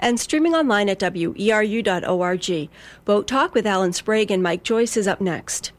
and streaming online at WERU.org. Boat Talk with Alan Sprague and Mike Joyce is up next.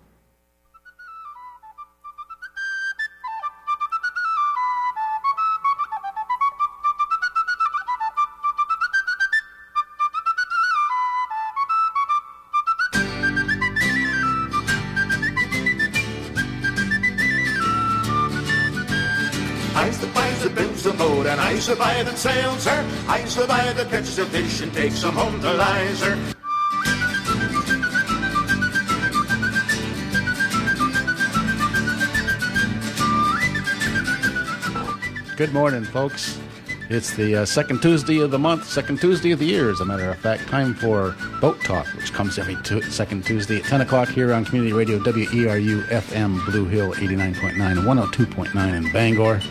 I survived the builds a boat, and I survived and sails her. I survived that catches a fish and takes them home to Lizer. Good morning, folks. It's the second Tuesday of the month, second Tuesday of the year, as a matter of fact. Time for Boat Talk, which comes every second Tuesday at 10 o'clock here on Community Radio WERU-FM, Blue Hill 89.9 and 102.9 in Bangor.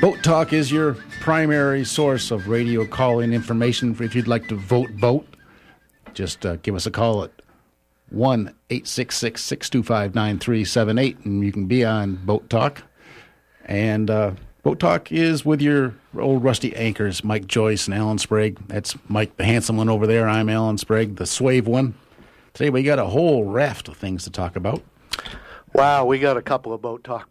Boat Talk is your primary source of radio call-in information. If you'd like to vote boat, just give us a call at 1-866-625-9378, and you can be on Boat Talk. And Boat Talk is with your old rusty anchors, Mike Joyce and Alan Sprague. That's Mike, the handsome one over there. I'm Alan Sprague, the suave one. Today we got a whole raft of things to talk about. Wow, we got a couple of Boat Talk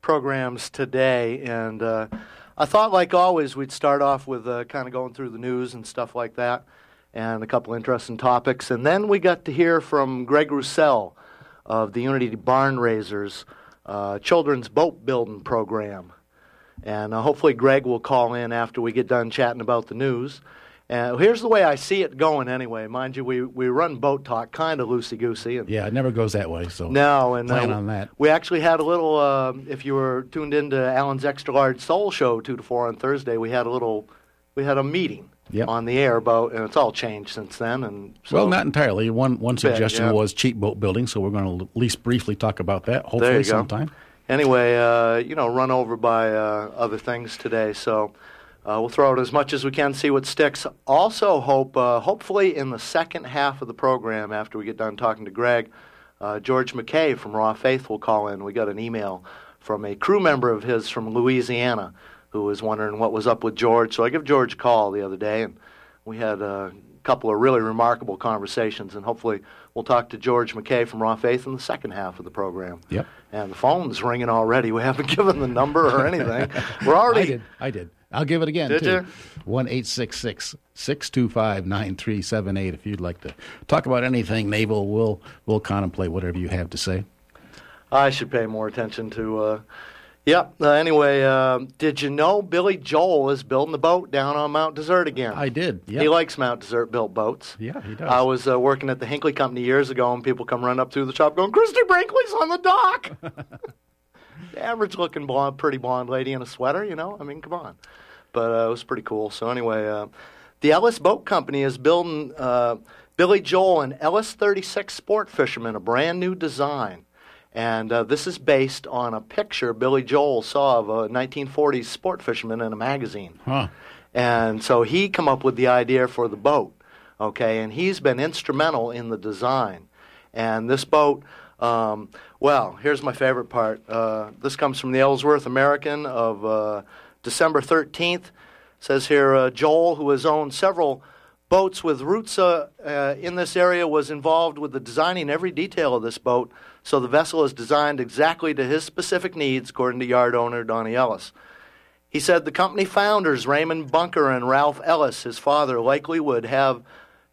programs today, and I thought, like always, we'd start off with kind of going through the news and stuff like that, and a couple interesting topics, and then we got to hear from Greg Roussel of the Unity Barn Raisers children's boat building program, and hopefully Greg will call in after we get done chatting about the news. And here's the way I see it going anyway. Mind you, we run Boat Talk kind of loosey-goosey. And, yeah, it never goes that way, so no, and plan on that. We actually had a little, if you were tuned into Alan's Extra Large Soul Show 2 to 4 on Thursday, we had a meeting on the air about, and it's all changed since then. And so, well, not entirely. One suggestion was cheap boat building, so we're going to at least briefly talk about that, hopefully sometime. Anyway, run over by other things today, so... we'll throw out as much as we can, see what sticks. Also, hopefully in the second half of the program, after we get done talking to Greg, George McKay from Raw Faith will call in. We got an email from a crew member of his from Louisiana who was wondering what was up with George. So I gave George a call the other day, and we had a couple of really remarkable conversations, and hopefully we'll talk to George McKay from Raw Faith in the second half of the program. Yep. And the phone's ringing already. We haven't given the number or anything. We're already... I did. I'll give it again, too. 1-866-625-9378. If you'd like to talk about anything naval, we'll contemplate whatever you have to say. I should pay more attention to... Anyway, did you know Billy Joel is building the boat down on Mount Desert again? I did, yeah. He likes Mount Desert-built boats. Yeah, he does. I was working at the Hinckley Company years ago, and people come running up through the shop going, "Christy Brinkley's on the dock!" Average-looking, pretty blonde lady in a sweater, you know? I mean, come on. But it was pretty cool. So anyway, the Ellis Boat Company is building Billy Joel and Ellis 36 Sport Fisherman, a brand-new design. And this is based on a picture Billy Joel saw of a 1940s sport fisherman in a magazine. Huh. And so he came up with the idea for the boat, okay? And he's been instrumental in the design. And this boat... here's my favorite part. This comes from the Ellsworth American of December 13th. It says here, Joel, who has owned several boats with roots in this area, was involved with the designing every detail of this boat, so the vessel is designed exactly to his specific needs, according to yard owner Donnie Ellis. He said the company founders, Raymond Bunker and Ralph Ellis, his father, likely would have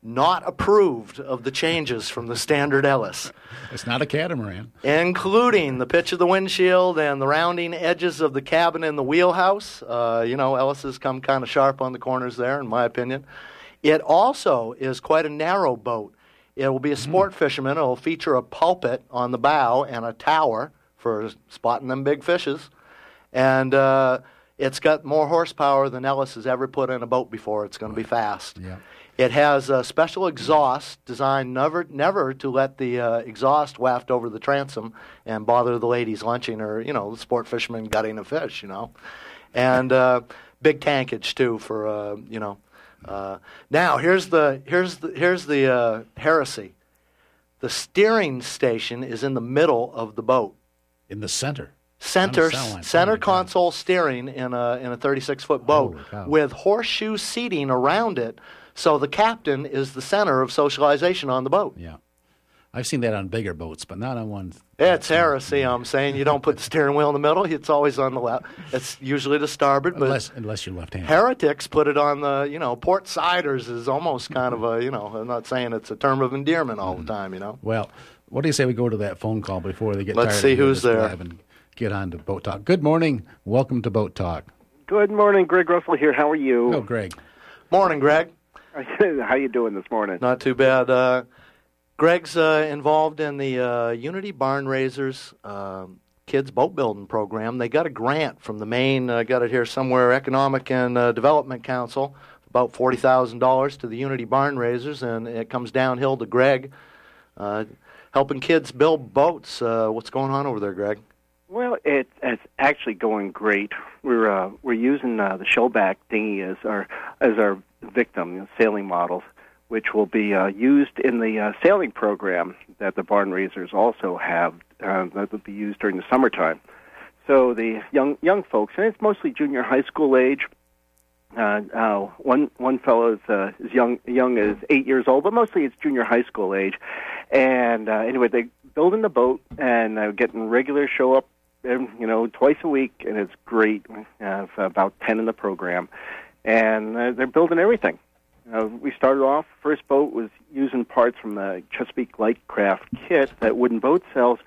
not approved of the changes from the standard Ellis. It's not a catamaran. Including the pitch of the windshield and the rounding edges of the cabin and the wheelhouse. Ellis has come kind of sharp on the corners there, in my opinion. It also is quite a narrow boat. It will be a sport fisherman. It will feature a pulpit on the bow and a tower for spotting them big fishes. And it's got more horsepower than Ellis has ever put in a boat before. It's going to be fast. Yeah. It has a special exhaust designed never to let the exhaust waft over the transom and bother the ladies lunching or, the sport fishermen gutting a fish, And big tankage, too, for, Now, here's the heresy. The steering station is in the middle of the boat. In the center. center console steering in a 36-foot boat with horseshoe seating around it, so the captain is the center of socialization on the boat. Yeah. I've seen that on bigger boats, but not on one. It's heresy, I'm saying. You don't put the steering wheel in the middle. It's always on the left. It's usually to starboard. But unless you're left-handed. Heretics put it on the, port-siders is almost kind of a, I'm not saying it's a term of endearment all the time, Well, what do you say we go to that phone call before they get tired? Let's see who's there. And get on to Boat Talk. Good morning. Welcome to Boat Talk. Good morning. Greg Roussel here. How are you? Hello, Greg. Morning, Greg. How you doing this morning? Not too bad. Greg's involved in the Unity Barn Raisers kids boat building program. They got a grant from the Maine, got it here somewhere, Economic and Development Council, about $40,000 to the Unity Barn Raisers, and it comes downhill to Greg, helping kids build boats. What's going on over there, Greg? Well, it's actually going great. We're using the shellback dinghy as our victim sailing models, which will be used in the sailing program that the barn raisers also have that will be used during the summertime. So the young folks, and it's mostly junior high school age. One fellow is young as 8 years old, but mostly it's junior high school age. And anyway, they building the boat and getting regular show up, twice a week, and it's great. It's about 10 in the program, and they're building everything. We started off, first boat was using parts from the Chesapeake Light Craft kit that Wooden Boat sells.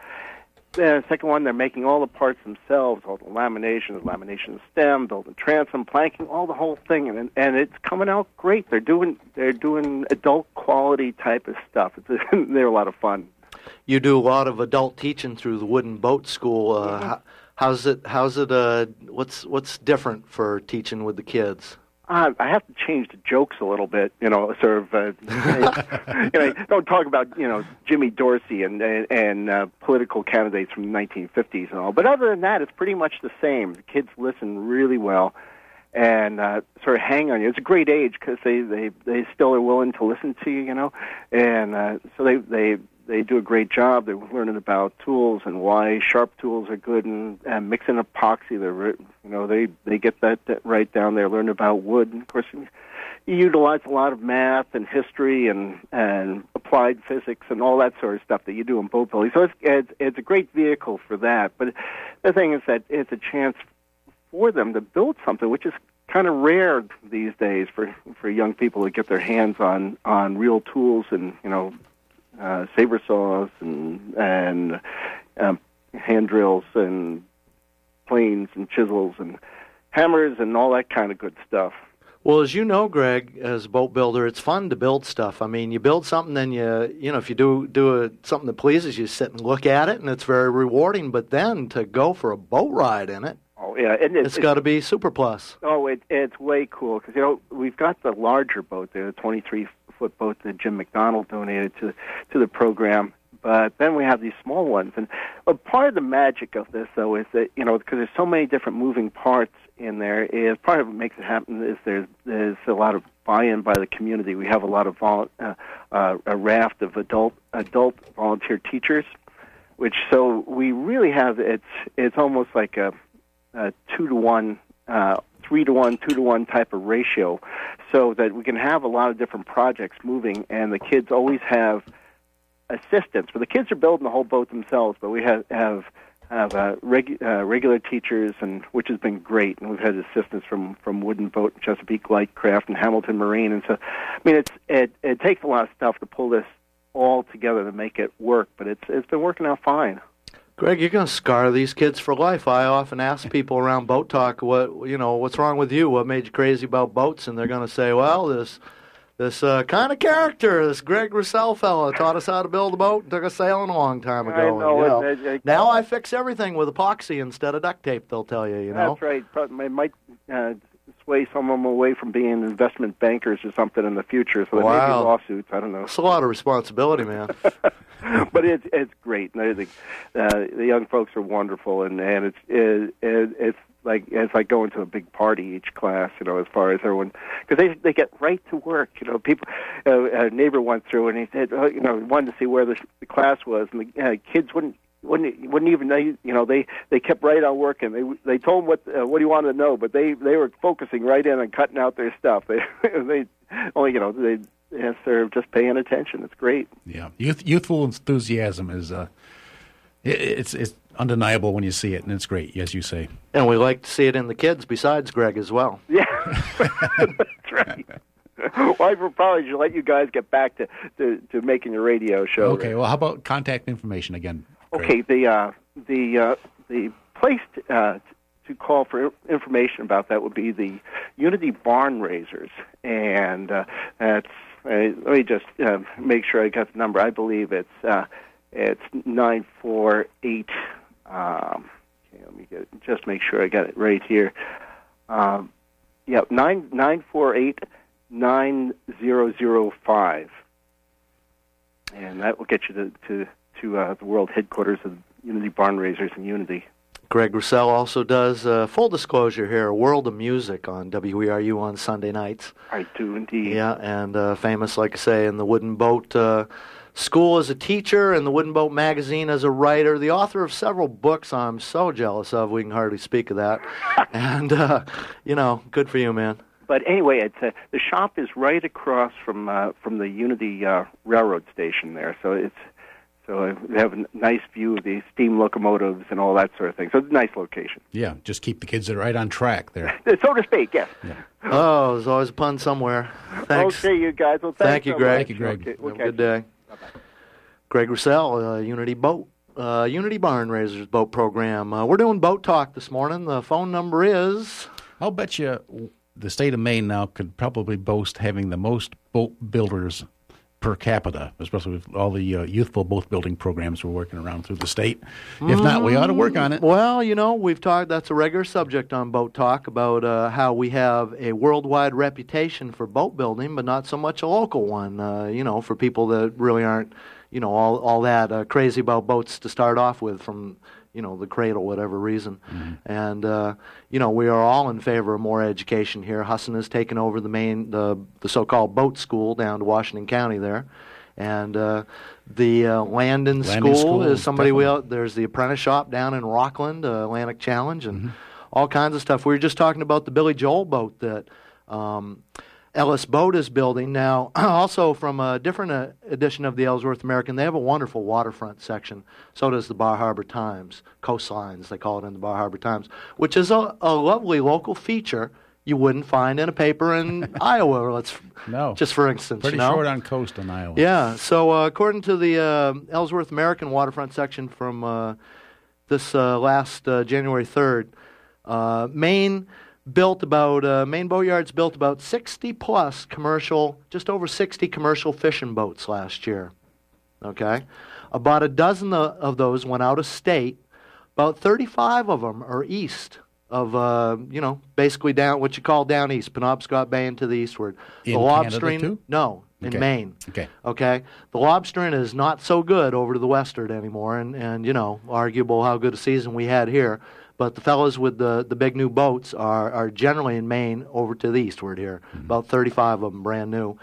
The second one, they're making all the parts themselves, all the lamination stem, building transom, planking, all the whole thing, and it's coming out great. They're doing adult quality type of stuff. They're a lot of fun. You do a lot of adult teaching through the Wooden Boat School. How's it? What's different for teaching with the kids? I have to change the jokes a little bit, don't talk about, Jimmy Dorsey and political candidates from the 1950s and all. But other than that, it's pretty much the same. The kids listen really well and sort of hang on you. It's a great age because they still are willing to listen to you, and so they do a great job. They're learning about tools and why sharp tools are good, and mixing epoxy. They get that right down there. Learn about wood, and of course, you utilize a lot of math and history and applied physics and all that sort of stuff that you do in boat building. So it's a great vehicle for that. But the thing is that it's a chance for them to build something, which is kind of rare these days for young people to get their hands on real tools and saber saws and hand drills and planes and chisels and hammers and all that kind of good stuff. Well, as you know, Greg, as a boat builder, it's fun to build stuff. I mean, you build something, then if you do something that pleases you, sit and look at it, and it's very rewarding. But then to go for a boat ride in it, it's got to be super plus. It's way cool because we've got the larger boat there, the 23-foot boat that Jim McDonald donated to the program, but then we have these small ones. And part of the magic of this, though, is that because there's so many different moving parts in there, is part of what makes it happen is there's a lot of buy-in by the community. We have a lot of a raft of adult volunteer teachers, which so we really have it's almost like a 2-to-1. 3-to-1, 2-to-1 type of ratio, so that we can have a lot of different projects moving, and the kids always have assistance. But the kids are building the whole boat themselves, but we have regular teachers, and which has been great. And we've had assistance from Wooden Boat, Chesapeake Light Craft, and Hamilton Marine. And so, I mean, it takes a lot of stuff to pull this all together to make it work, but it's been working out fine. Greg, you're going to scar these kids for life. I often ask people around Boat Talk, what's wrong with you? What made you crazy about boats? And they're going to say, well, this kind of character, this Greg Roussel fellow taught us how to build a boat and took us sailing a long time ago. I know, and, now I fix everything with epoxy instead of duct tape, they'll tell you, That's right. Probably, it might sway some of them away from being investment bankers or something in the future. So there may be lawsuits. I don't know. It's a lot of responsibility, man. But it's great. And the young folks are wonderful, and it's like going to a big party each class. As far as everyone, because they get right to work. People. A neighbor went through and he said, he wanted to see where the class was, and the kids wouldn't wouldn't even, they kept right on working. They told him what he wanted to know, but they were focusing right in on cutting out their stuff. They're just paying attention. It's great. Yeah, youthful enthusiasm is it's undeniable when you see it, and it's great, as you say. And we like to see it in the kids besides Greg as well. Yeah, that's right. Well, I probably should let you guys get back to making your radio show. Okay, well, how about contact information again, Greg? Okay, the place to call for information about that would be the Unity Barn Raisers, and that's let me just make sure I got the number. I believe it's 948. Okay, let me just make sure I got it right here. 948-9005, and that will get you to the world headquarters of Unity Barn Raisers in Unity. Greg Roussel also does, full disclosure here, World of Music on WERU on Sunday nights. I do indeed. Yeah, and famous, like I say, in the Wooden Boat School as a teacher, and the Wooden Boat magazine as a writer, the author of several books I'm so jealous of, we can hardly speak of that. And, good for you, man. But anyway, it's the shop is right across from the Unity Railroad Station there, so they have a nice view of the steam locomotives and all that sort of thing. So it's a nice location. Yeah, just keep the kids right on track there. So to speak, yes. Yeah. Oh, there's always a pun somewhere. Thanks. Okay, you guys. Well, thank you, Greg. Thank you, Greg. Have a good day. Bye-bye. Greg Roussel, Unity Boat. Unity Barn Raisers Boat Program. We're doing Boat Talk this morning. The phone number is... I'll bet you... The state of Maine now could probably boast having the most boat builders per capita, especially with all the youthful boat building programs we're working around through the state. If not, we ought to work on it. Well, we've talked, that's a regular subject on Boat Talk, about how we have a worldwide reputation for boat building, but not so much a local one, for people that really aren't, all that crazy about boats to start off with from... the cradle, whatever reason. Mm-hmm. And, we are all in favor of more education here. Husson has taken over the so-called boat school down to Washington County there. And the Landon School is somebody there's the apprentice shop down in Rockland, Atlantic Challenge, and all kinds of stuff. We were just talking about the Billy Joel boat that Ellis Boat is building now. Also from a different edition of the Ellsworth American, they have a wonderful waterfront section. So does the Bar Harbor Times, Coastlines, they call it in the Bar Harbor Times, which is a lovely local feature you wouldn't find in a paper in Iowa. Just for instance. Pretty short on coast in Iowa. Yeah, so according to the Ellsworth American waterfront section from this last January 3rd, Maine Boatyards built about 60-plus commercial, just over 60 commercial fishing boats last year, okay? About a dozen of those went out of state. About 35 of them are east of, basically down what you call down east, Penobscot Bay and to the eastward. In the Canada, too? No, in Maine. Okay? The lobster in is not so good over to the westward anymore, and arguable how good a season we had here. But the fellows with the big new boats are generally in Maine over to the eastward here, about 35 of them brand new.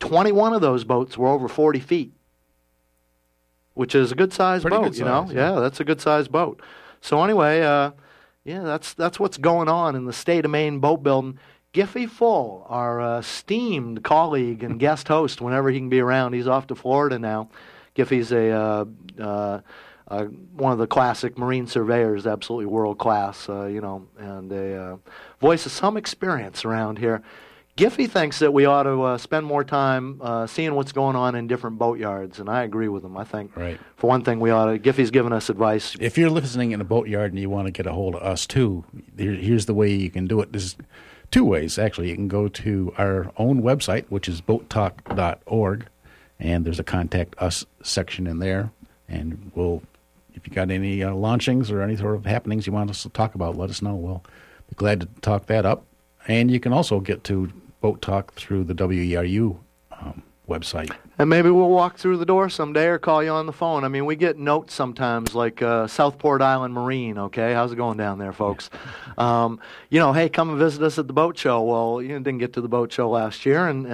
21 of those boats were over 40 feet, which is a good-sized boat, good size. Yeah, that's a good-sized boat. So anyway, that's what's going on in the state of Maine boat building. Giffy Full, our esteemed colleague and guest host, whenever he can be around, he's off to Florida now. Giffy's a... one of the classic marine surveyors, absolutely world-class, and a voice of some experience around here. Giffy thinks that we ought to spend more time seeing what's going on in different boatyards, and I agree with him, I think. Right. For one thing, Giffy's given us advice. If you're listening in a boatyard and you want to get a hold of us, too, here's the way you can do it. There's two ways, actually. You can go to our own website, which is boattalk.org, and there's a Contact Us section in there, and we'll... If you got any launchings or any sort of happenings you want us to talk about, let us know. We'll be glad to talk that up. And you can also get to Boat Talk through the WERU website. And maybe we'll walk through the door someday or call you on the phone. I mean, we get notes sometimes like Southport Island Marine, okay? How's it going down there, folks? Hey, come and visit us at the boat show. Well, you didn't get to the boat show last year, and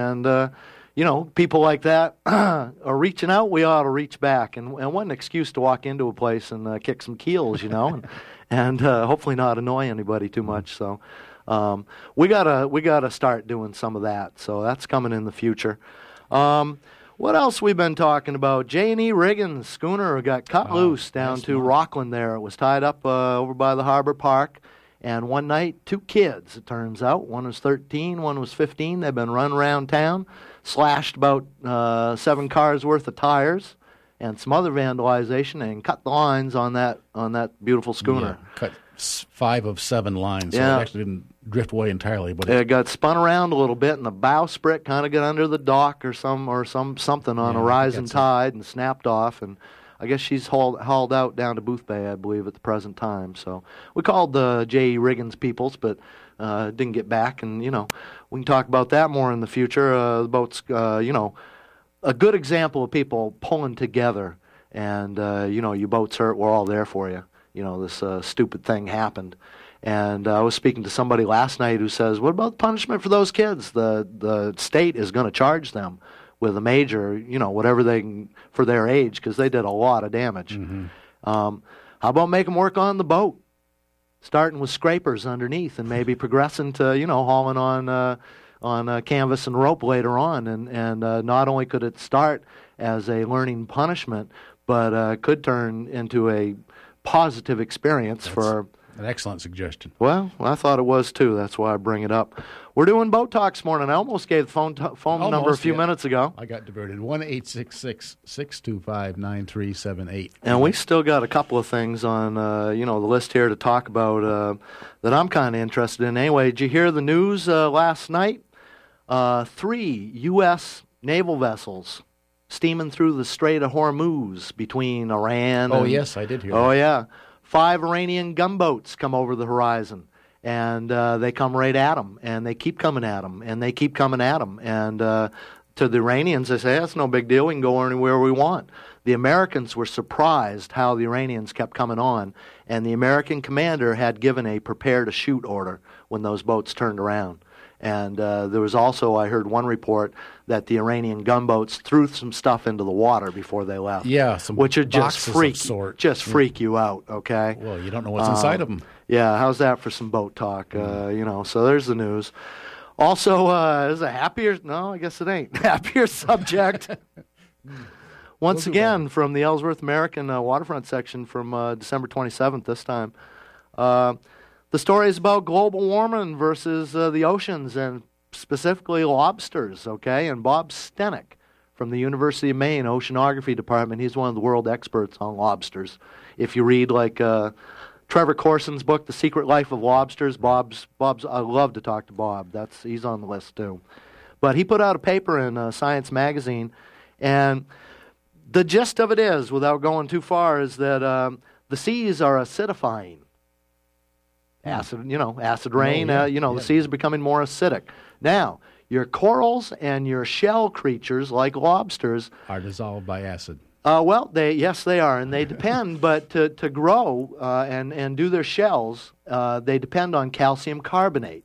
you know, people like that are reaching out, we ought to reach back. And what an excuse to walk into a place and kick some keels, you know, and hopefully not annoy anybody too much. So we gotta start doing some of that. So that's coming in the future. What else we've been talking about? J.E. Riggins schooner got cut loose down to Rockland there. It was tied up over by the harbor park. And one night, two kids, it turns out. One was 13, one was 15. They've been run around town, slashed about 7 cars worth of tires and some other vandalization, and cut the lines on that beautiful schooner. Yeah, cut 5 of 7 lines, so it actually didn't drift away entirely, but it got spun around a little bit, and the bowsprit kind of got under the dock or something on a rising tide and snapped off, and I guess she's hauled out down to Booth Bay, I believe, at the present time. So we called the J.E. Riggins peoples, but didn't get back, and you know, we can talk about that more in the future. The boat's you know, a good example of people pulling together, and you know, your boat's hurt, we're all there for you. You know, this stupid thing happened. And I was speaking to somebody last night who says, what about punishment for those kids? The state is going to charge them with a major, you know, whatever they can for their age, because they did a lot of damage. Mm-hmm. How about make them work on the boat, starting with scrapers underneath and maybe progressing to, you know, hauling on canvas and rope later on. And not only could it start as a learning punishment, but could turn into a positive experience. That's for an excellent suggestion. Well, I thought it was too. That's why I bring it up. We're doing boat talks morning. I almost gave the phone number a few minutes ago. I got diverted. 1-866-625-9378. And we still got a couple of things on you know, the list here to talk about that I'm kind of interested in. Anyway, did you hear the news last night? 3 U.S. naval vessels steaming through the Strait of Hormuz between Iran. Oh, yes, I did hear that. Oh, yeah. 5 Iranian gunboats come over the horizon, and they come right at them, and they keep coming at them, and they keep coming at them. And to the Iranians, they say, that's no big deal. We can go anywhere we want. The Americans were surprised how the Iranians kept coming on, and the American commander had given a prepare-to-shoot order when those boats turned around. And there was also, I heard one report that the Iranian gunboats threw some stuff into the water before they left. Yeah, some boxes of sort. Just freak you out, okay? Well, you don't know what's inside of them. Yeah, how's that for some boat talk? You know, so there's the news. Also, is a happier? No, I guess it ain't happier subject. Once again, from the Ellsworth American waterfront section from December 27th. This time. The story is about global warming versus the oceans, and specifically lobsters, okay? And Bob Steneck from the University of Maine Oceanography Department, he's one of the world experts on lobsters. If you read, like, Trevor Corson's book, The Secret Life of Lobsters, Bob's I love to talk to Bob. He's on the list, too. But he put out a paper in Science Magazine, and the gist of it is, without going too far, is that the seas are acidifying. Acid, you know, acid rain, you know, the sea is becoming more acidic. Now, your corals and your shell creatures, like lobsters, are dissolved by acid. They are, and they depend, but to grow and do their shells, they depend on calcium carbonate,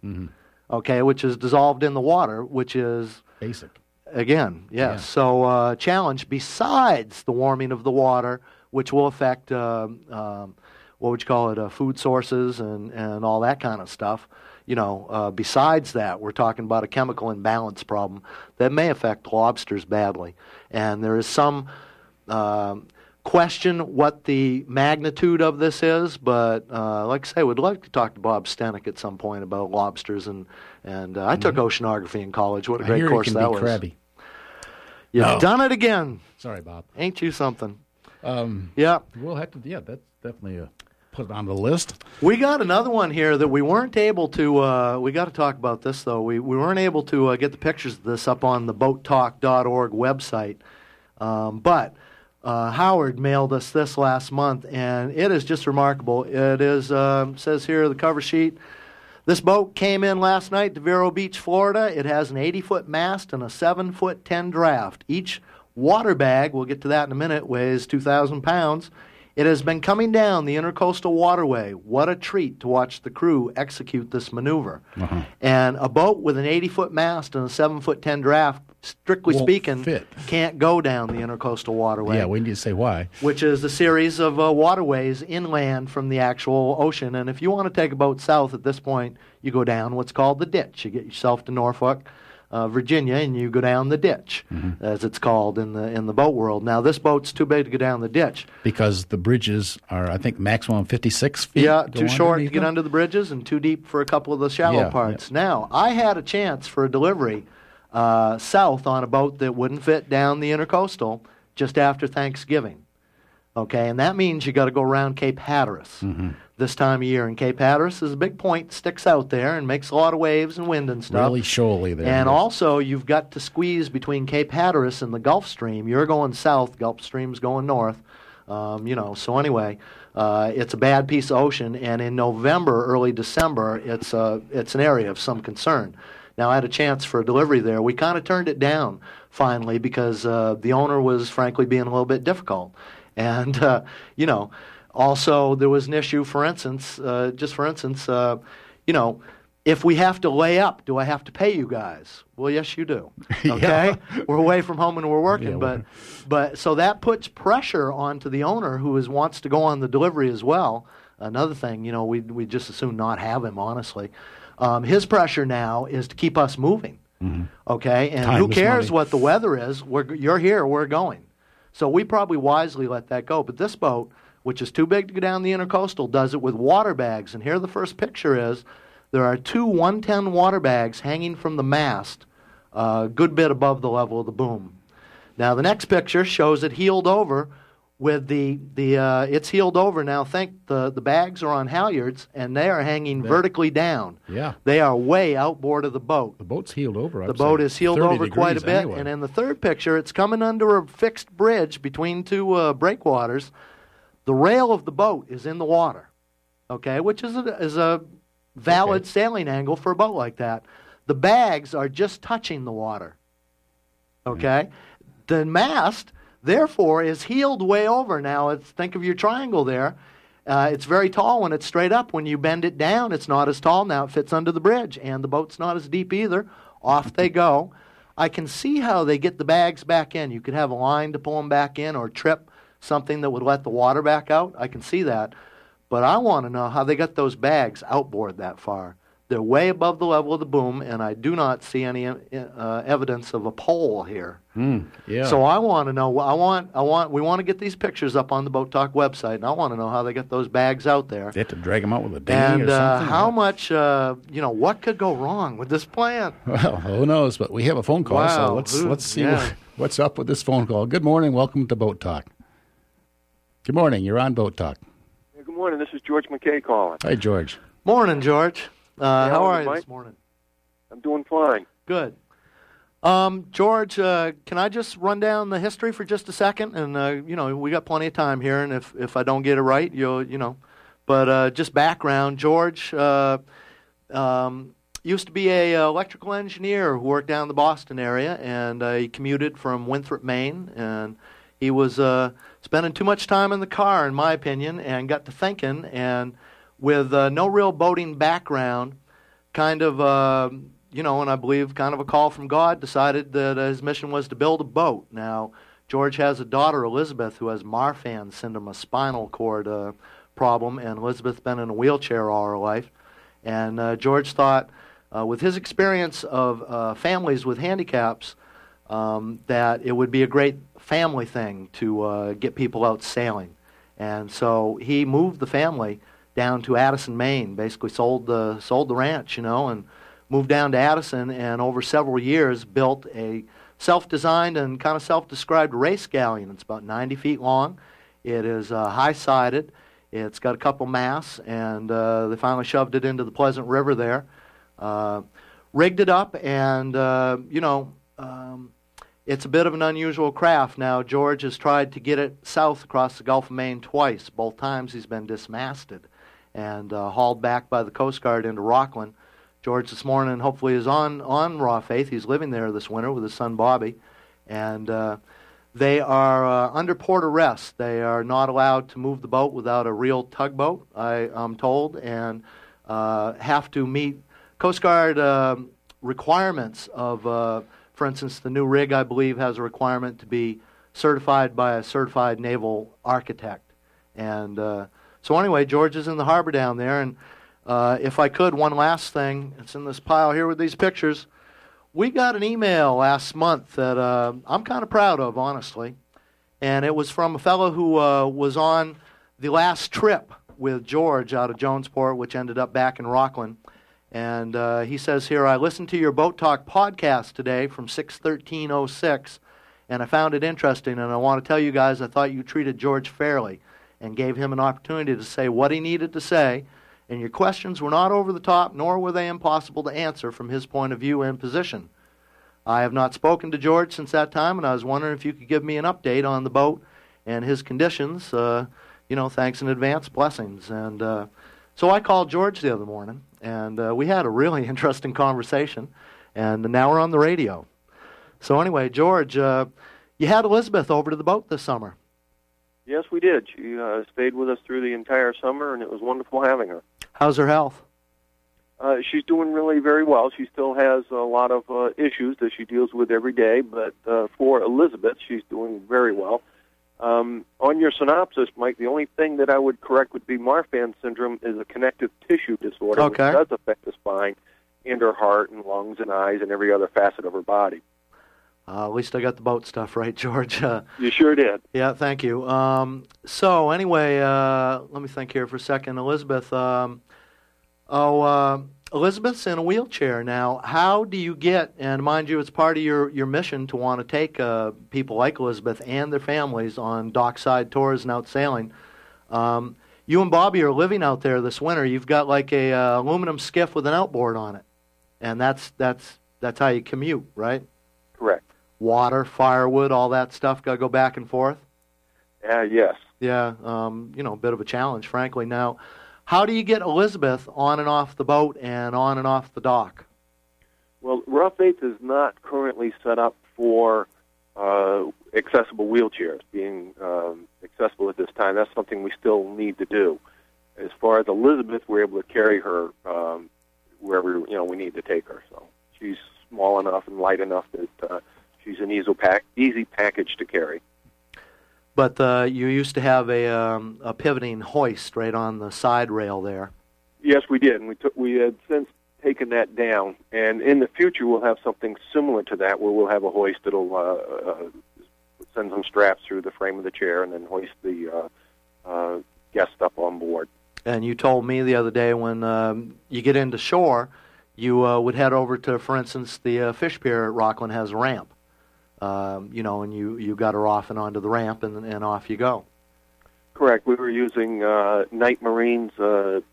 okay, which is dissolved in the water, which is... basic. Again, yes. Yeah. So, challenge, besides the warming of the water, which will affect... what would you call it, food sources and all that kind of stuff. You know, besides that, we're talking about a chemical imbalance problem that may affect lobsters badly. And there is some question what the magnitude of this is, but like I say, we'd like to talk to Bob Steneck at some point about lobsters. And I took oceanography in college. What a great course that was. Crabby. You've done it again. Sorry, Bob. Ain't you something? Yeah. We'll have to, that's definitely a... put it on the list. We got another one here that we weren't able to, we got to talk about this, though. We weren't able to get the pictures of this up on the boattalk.org website. But Howard mailed us this last month, and it is just remarkable. It is, says here, the cover sheet, this boat came in last night to Vero Beach, Florida. It has an 80-foot mast and a 7-foot 10 draft. Each water bag, we'll get to that in a minute, weighs 2,000 pounds. It has been coming down the intercoastal waterway. What a treat to watch the crew execute this maneuver. And a boat with an 80-foot mast and a 7-foot 10 draft strictly speaking, fit. Can't go down the Intercoastal Waterway. Yeah, we need to say why. Which is a series of waterways inland from the actual ocean. And if you want to take a boat south at this point, you go down what's called the ditch. You get yourself to Norfolk, Virginia, and you go down the ditch, as it's called in the boat world. Now, this boat's too big to go down the ditch. Because the bridges are, I think, maximum 56 feet. Yeah, too short to get under the bridges and too deep for a couple of the shallow parts. Yeah. Now, I had a chance for a delivery south on a boat that wouldn't fit down the Intercoastal just after Thanksgiving. Okay, and that means you got to go around Cape Hatteras this time of year. And Cape Hatteras is a big point, sticks out there, and makes a lot of waves and wind and stuff. Really shoaly there. And also, you've got to squeeze between Cape Hatteras and the Gulf Stream. You're going south, Gulf Stream's going north. So anyway, it's a bad piece of ocean. And in November, early December, it's an area of some concern. Now, I had a chance for a delivery there. We kind of turned it down, finally, because the owner was, frankly, being a little bit difficult. And, also there was an issue, for instance, if we have to lay up, do I have to pay you guys? Well, yes, you do. Okay? We're away from home and we're working. Yeah, but so that puts pressure onto the owner who wants to go on the delivery as well. Another thing, we just as soon not have him, honestly. His pressure now is to keep us moving, okay? And who cares what the weather is? You're here, we're going. So we probably wisely let that go. But this boat, which is too big to go down the Intercoastal, does it with water bags. And here the first picture is there are two 110 water bags hanging from the mast a good bit above the level of the boom. Now the next picture shows it heeled over with it's heeled over now. Think the bags are on halyards and they are hanging vertically down. Yeah. They are way outboard of the boat. The boat's heeled over. The boat is heeled over quite a bit. Anyway. And in the third picture, it's coming under a fixed bridge between two breakwaters. The rail of the boat is in the water, okay, which is a valid sailing angle for a boat like that. The bags are just touching the water, okay? Yeah. The mast, therefore, is heeled way over. Now, think of your triangle there. It's very tall when it's straight up. When you bend it down, it's not as tall. Now it fits under the bridge, and the boat's not as deep either. Off they go. I can see how they get the bags back in. You could have a line to pull them back in or trip something that would let the water back out. I can see that. But I want to know how they got those bags outboard that far. They're way above the level of the boom, and I do not see any evidence of a pole here. So I want to know. We want to get these pictures up on the Boat Talk website, and I want to know how they get those bags out there. They have to drag them out with a dinghy or something. And how much? What could go wrong with this plan? Well, who knows? But we have a phone call, so let's see what's up with this phone call. Good morning, welcome to Boat Talk. Good morning, you're on Boat Talk. Hey, good morning. This is George McKay calling. Hi, George. Morning, George. How are you this morning? I'm doing fine. Good. George, can I just run down the history for just a second? And, we got plenty of time here, and if I don't get it right, you'll. But just background, George used to be an electrical engineer who worked down in the Boston area, and he commuted from Winthrop, Maine, and he was spending too much time in the car, in my opinion, and got to thinking, and with no real boating background, and I believe kind of a call from God, decided that his mission was to build a boat. Now, George has a daughter, Elizabeth, who has Marfan syndrome, a spinal cord problem, and Elizabeth's been in a wheelchair all her life. And George thought, with his experience of families with handicaps, that it would be a great family thing to get people out sailing. And so he moved the family down to Addison, Maine, basically sold the ranch, and moved down to Addison, and over several years built a self-designed and kind of self-described race galleon. It's about 90 feet long. It is high-sided. It's got a couple masts, and they finally shoved it into the Pleasant River there. Rigged it up, and, it's a bit of an unusual craft. Now, George has tried to get it south across the Gulf of Maine twice. Both times he's been dismasted and hauled back by the Coast Guard into Rockland. George this morning hopefully is on Raw Faith. He's living there this winter with his son Bobby. And they are under port arrest. They are not allowed to move the boat without a real tugboat, I'm told, and have to meet Coast Guard requirements of For instance, the new rig, I believe, has a requirement to be certified by a certified naval architect. And so anyway, George is in the harbor down there. And if I could, one last thing. It's in this pile here with these pictures. We got an email last month that I'm kind of proud of, honestly. And it was from a fellow who was on the last trip with George out of Jonesport, which ended up back in Rockland. And he says here, I listened to your Boat Talk podcast today from 6/13/06, and I found it interesting, and I want to tell you guys I thought you treated George fairly and gave him an opportunity to say what he needed to say, and your questions were not over the top, nor were they impossible to answer from his point of view and position. I have not spoken to George since that time, and I was wondering if you could give me an update on the boat and his conditions. You know, thanks in advance, blessings. And so I called George the other morning, and we had a really interesting conversation, and now we're on the radio. So anyway, George, you had Elizabeth over to the boat this summer. Yes, we did. She stayed with us through the entire summer, and it was wonderful having her. How's her health? She's doing really very well. She still has a lot of issues that she deals with every day, but for Elizabeth, she's doing very well. On your synopsis, Mike, the only thing that I would correct would be Marfan syndrome is a connective tissue disorder, okay, which does affect the spine and her heart and lungs and eyes and every other facet of her body. At least I got the boat stuff right, George. You sure did. Yeah, thank you. So anyway, let me think here for a second. Elizabeth, Elizabeth's in a wheelchair now. How do you get, and mind you, it's part of your mission to want to take people like Elizabeth and their families on dockside tours and out sailing. You and Bobby are living out there this winter. You've got like a aluminum skiff with an outboard on it, and that's how you commute, right? Correct. Water, firewood, all that stuff. Got to go back and forth. Yes. Yeah. You know, a bit of a challenge, frankly. Now, how do you get Elizabeth on and off the boat and on and off the dock? Well, Raw Faith is not currently set up for accessible wheelchairs being accessible at this time. That's something we still need to do. As far as Elizabeth, we're able to carry her wherever we need to take her. So she's small enough and light enough that she's an easy package to carry. But you used to have a pivoting hoist right on the side rail there. Yes, we did, and we had since taken that down. And in the future, we'll have something similar to that, where we'll have a hoist that'll send some straps through the frame of the chair and then hoist the guest up on board. And you told me the other day when you get into shore, you would head over to, for instance, the fish pier at Rockland has a ramp. And you got her off and onto the ramp, and off you go. Correct. We were using Knight Marine's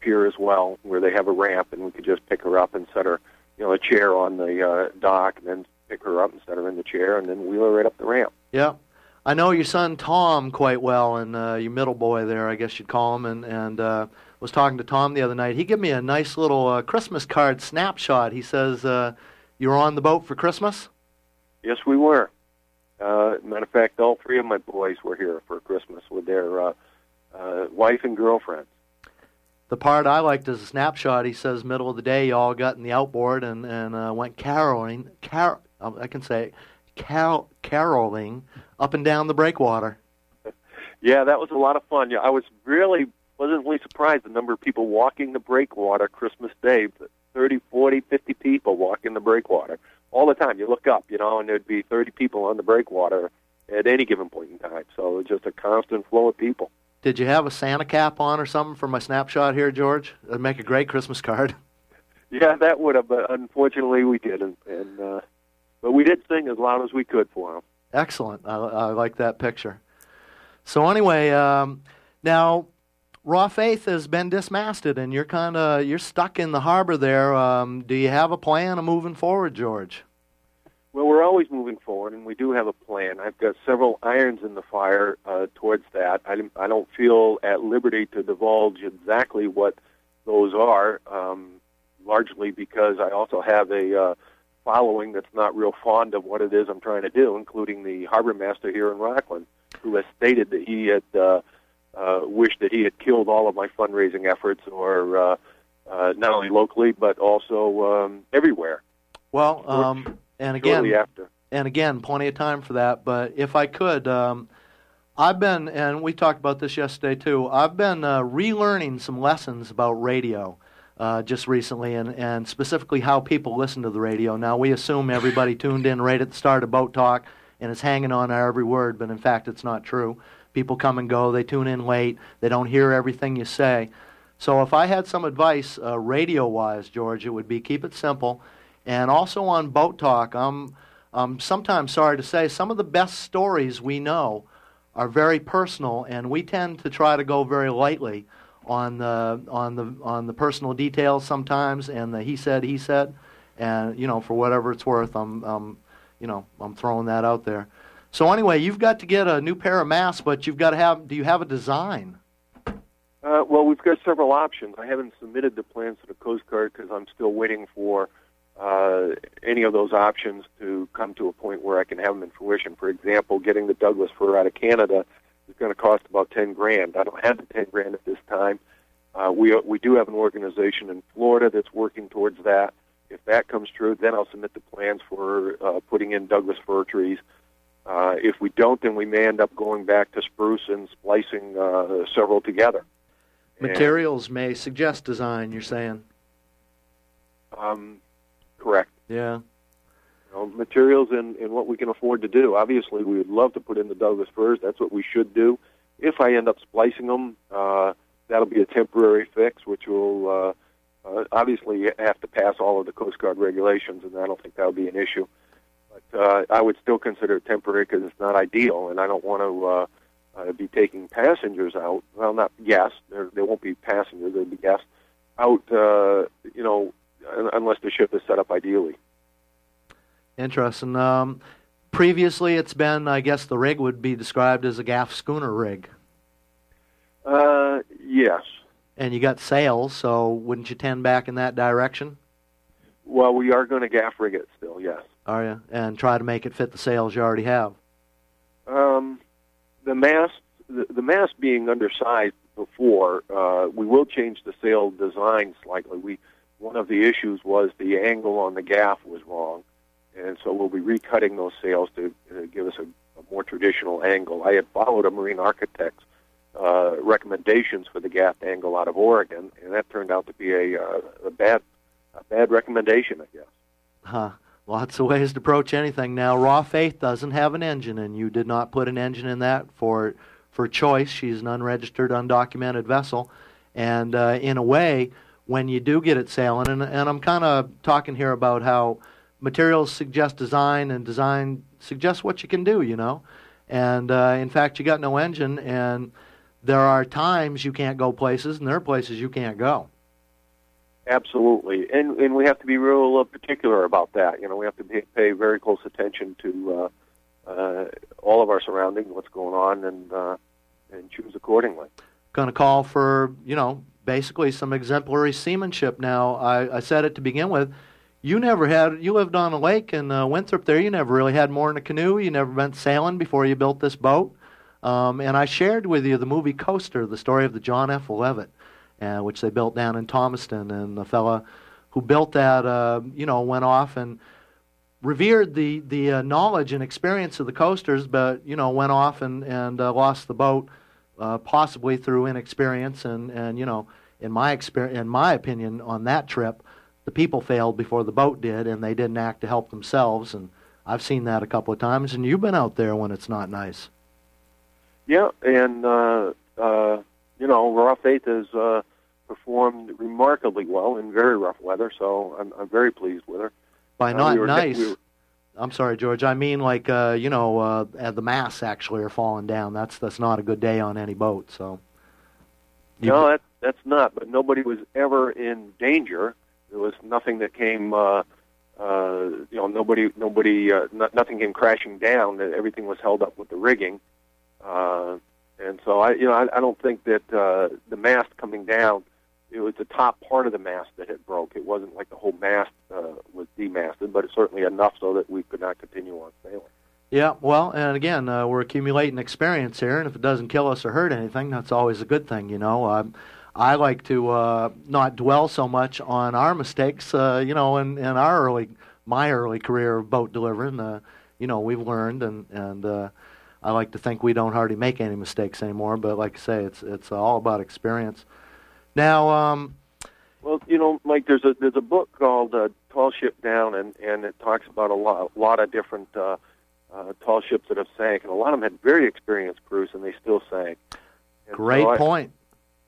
pier as well, where they have a ramp, and we could just pick her up and set her, a chair on the dock, and then pick her up and set her in the chair, and then wheel her right up the ramp. Yeah. I know your son Tom quite well, and your middle boy there, I guess you'd call him, and was talking to Tom the other night. He gave me a nice little Christmas card snapshot. He says, you were on the boat for Christmas? Yes, we were. Matter of fact, all three of my boys were here for Christmas with their wife and girlfriends. The part I liked is a snapshot. He says, middle of the day, you all got in the outboard and went caroling. Caroling up and down the breakwater. Yeah, that was a lot of fun. Yeah, I was really pleasantly surprised the number of people walking the breakwater Christmas Day. 30, 40, 50 people walking the breakwater. All the time, you look up, and there'd be 30 people on the breakwater at any given point in time. So it was just a constant flow of people. Did you have a Santa cap on or something for my snapshot here, George? That'd make a great Christmas card. Yeah, that would have, but unfortunately we didn't. But we did sing as loud as we could for them. Excellent. I like that picture. So anyway, now Raw Faith has been dismasted, and you're stuck in the harbor there. Do you have a plan of moving forward, George? Well, we're always moving forward, and we do have a plan. I've got several irons in the fire towards that. I don't feel at liberty to divulge exactly what those are, largely because I also have a following that's not real fond of what it is I'm trying to do, including the harbor master here in Rockland, who has stated that he had wished that he had killed all of my fundraising efforts, or not only locally but also everywhere. Well, and again, shortly after. And again, plenty of time for that. But if I could, I've been, and we talked about this yesterday too, I've been relearning some lessons about radio just recently, and specifically how people listen to the radio. Now, we assume everybody tuned in right at the start of Boat Talk and is hanging on our every word, but in fact, it's not true. People come and go. They tune in late. They don't hear everything you say. So if I had some advice radio-wise, George, it would be keep it simple. And also on Boat Talk, I'm sometimes sorry to say some of the best stories we know are very personal, and we tend to try to go very lightly on the personal details sometimes, and the he said, and you know, for whatever it's worth, I'm throwing that out there. So anyway, you've got to get a new pair of masks, but you've got to have. Do you have a design? Well, we've got several options. I haven't submitted the plans to the Coast Guard because I'm still waiting for any of those options to come to a point where I can have them in fruition. For example, getting the Douglas fir out of Canada is going to cost about $10,000. I don't have the $10,000 at this time. We do have an organization in Florida that's working towards that. If that comes true, then I'll submit the plans for putting in Douglas fir trees. If we don't, then we may end up going back to spruce and splicing several together. Materials and, may suggest design, you're saying? Correct. Yeah. You know, materials and what we can afford to do. Obviously, we would love to put in the Douglas firs. That's what we should do. If I end up splicing them, that'll be a temporary fix, which will obviously have to pass all of the Coast Guard regulations, and I don't think that'll be an issue. But I would still consider it temporary because it's not ideal, and I don't want to be taking passengers out. Well, not guests. They won't be passengers. They'll be guests out, unless the ship is set up ideally. Interesting. Previously, it's been, I guess the rig would be described as a gaff schooner rig. Yes. And you got sails, so wouldn't you tend back in that direction? Well, we are going to gaff rig it still, yes. Are you? And try to make it fit the sails you already have. The mast being undersized before, we will change the sail design slightly. One of the issues was the angle on the gaff was wrong, and so we'll be recutting those sails to give us a more traditional angle. I had followed a marine architect's recommendations for the gaff angle out of Oregon, and that turned out to be a bad recommendation, I guess. Huh. Lots of ways to approach anything. Now, Raw Faith doesn't have an engine, and you did not put an engine in that for choice. She's an unregistered, undocumented vessel. And in a way, when you do get it sailing, and I'm kind of talking here about how materials suggest design and design suggests what you can do, you know. And, in fact, you got no engine, and there are times you can't go places, and there are places you can't go. Absolutely, and we have to be real particular about that. You know, we have to pay very close attention to all of our surroundings, what's going on, and choose accordingly. Going to call for, you know, basically some exemplary seamanship. Now, I said it to begin with. You lived on a lake in Winthrop there. You never really had more than a canoe. You never went sailing before you built this boat. And I shared with you the movie Coaster, the story of the John F. Leavitt. Which they built down in Thomaston, and the fella who built that, went off and revered the knowledge and experience of the coasters, but went off and lost the boat, possibly through inexperience. And in my opinion, on that trip, the people failed before the boat did, and they didn't act to help themselves. And I've seen that a couple of times. And you've been out there when it's not nice. Yeah, and. Raw Faith has performed remarkably well in very rough weather, so I'm very pleased with her. By not nice, I'm sorry, George. I mean, like the masts actually are falling down. That's not a good day on any boat. So no, that's not. But nobody was ever in danger. There was nothing that came. Nothing came crashing down. Everything was held up with the rigging. And so I don't think that the mast coming down, it was the top part of the mast that had broke. It wasn't like the whole mast was demasted, but it's certainly enough so that we could not continue on sailing. Yeah, well, and again, we're accumulating experience here, and if it doesn't kill us or hurt anything, that's always a good thing, you know. I like to not dwell so much on our mistakes, and our early my early career of boat delivering, you know, we've learned, and I like to think we don't hardly make any mistakes anymore. But like I say, it's all about experience. Now, well, you know, Mike, there's a book called Tall Ship Down, and it talks about a lot of different tall ships that have sank, and a lot of them had very experienced crews, and they still sank. And great so point.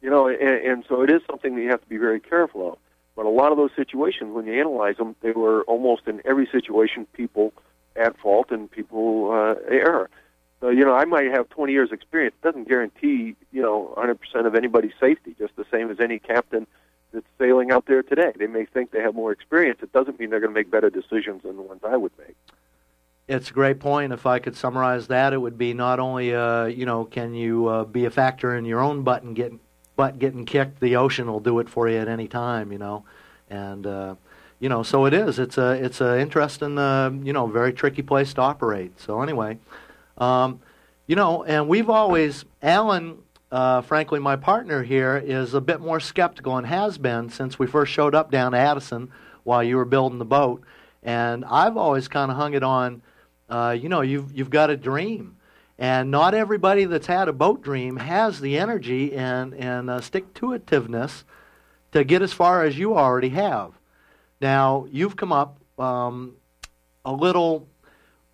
You know, and so it is something that you have to be very careful of. But a lot of those situations, when you analyze them, they were almost in every situation people at fault and people error. So, you know, I might have 20 years' experience. It doesn't guarantee, you know, 100% of anybody's safety, just the same as any captain that's sailing out there today. They may think they have more experience. It doesn't mean they're going to make better decisions than the ones I would make. It's a great point. If I could summarize that, it would be not only, you know, can you be a factor in your own butt getting kicked, the ocean will do it for you at any time, you know. And, you know, so it is. It's a interesting, you know, very tricky place to operate. So anyway, you know, and we've always, Alan, frankly, my partner here, is a bit more skeptical and has been since we first showed up down to Addison while you were building the boat. And I've always kind of hung it on, you know, you've got a dream. And not everybody that's had a boat dream has the energy and stick-to-itiveness to get as far as you already have. Now, you've come up a little,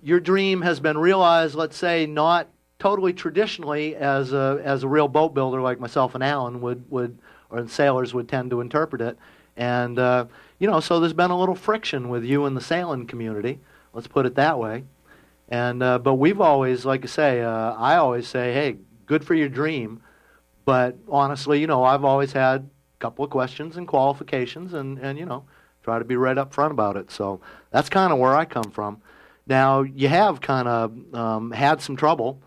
your dream has been realized, let's say, not totally traditionally as a real boat builder like myself and Alan would or sailors would tend to interpret it. And, you know, so there's been a little friction with you and the sailing community. Let's put it that way. And but we've always, like I say, I always say, hey, good for your dream. But honestly, you know, I've always had a couple of questions and qualifications and you know, try to be right up front about it. So that's kind of where I come from. Now, you have kind of had some trouble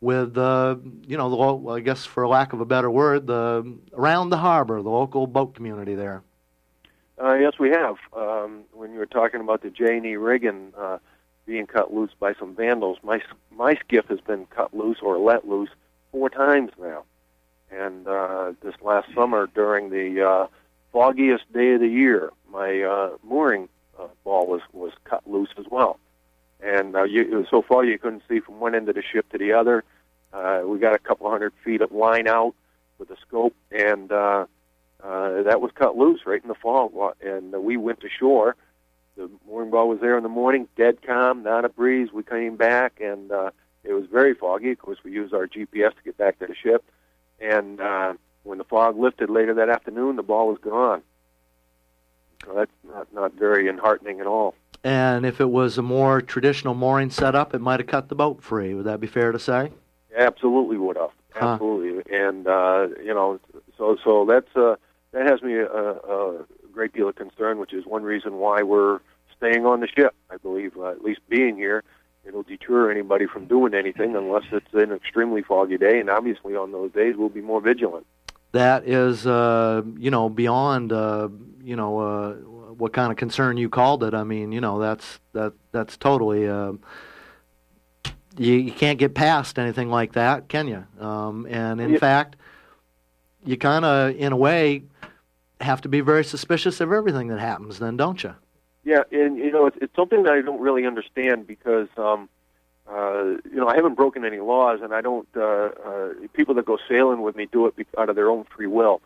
with, you know, the I guess for lack of a better word, around the harbor, the local boat community there. Yes, we have. When you were talking about the J.E. Riggins being cut loose by some vandals. My skiff has been cut loose or let loose 4 times now. And this last summer, during the foggiest day of the year, my mooring ball was cut loose as well. And it was so far you couldn't see from one end of the ship to the other. We got a couple 100 feet of line out with a scope, and that was cut loose right in the fall. And we went to shore. The mooring ball was there in the morning, dead calm, not a breeze. We came back, and it was very foggy. Of course, we used our GPS to get back to the ship. And when the fog lifted later that afternoon, the ball was gone. So that's not very enheartening at all. And if it was a more traditional mooring setup, it might have cut the boat free. Would that be fair to say? Absolutely would have. Absolutely. Huh. And, you know, so that's that has me great deal of concern, which is one reason why we're staying on the ship. I believe at least being here, it'll deter anybody from doing anything unless it's an extremely foggy day, and obviously on those days we'll be more vigilant. That is, you know, beyond, you know, what kind of concern you called it. I mean, you know, that's totally, you can't get past anything like that, can you? And in fact, you kind of, in a way, have to be very suspicious of everything that happens then, don't you? Yeah, and, you know, it's something that I don't really understand because, you know, I haven't broken any laws, and I don't, people that go sailing with me do it out of their own free will,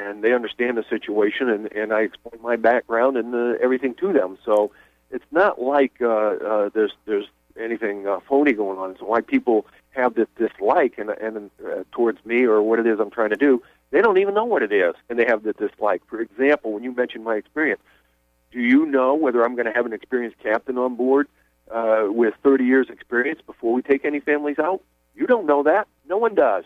and they understand the situation, and I explain my background and everything to them. So it's not like there's anything phony going on. It's why people have this dislike and towards me or what it is I'm trying to do. They don't even know what it is, and they have the dislike. For example, when you mentioned my experience, do you know whether I'm going to have an experienced captain on board with 30 years' experience before we take any families out? You don't know that. No one does.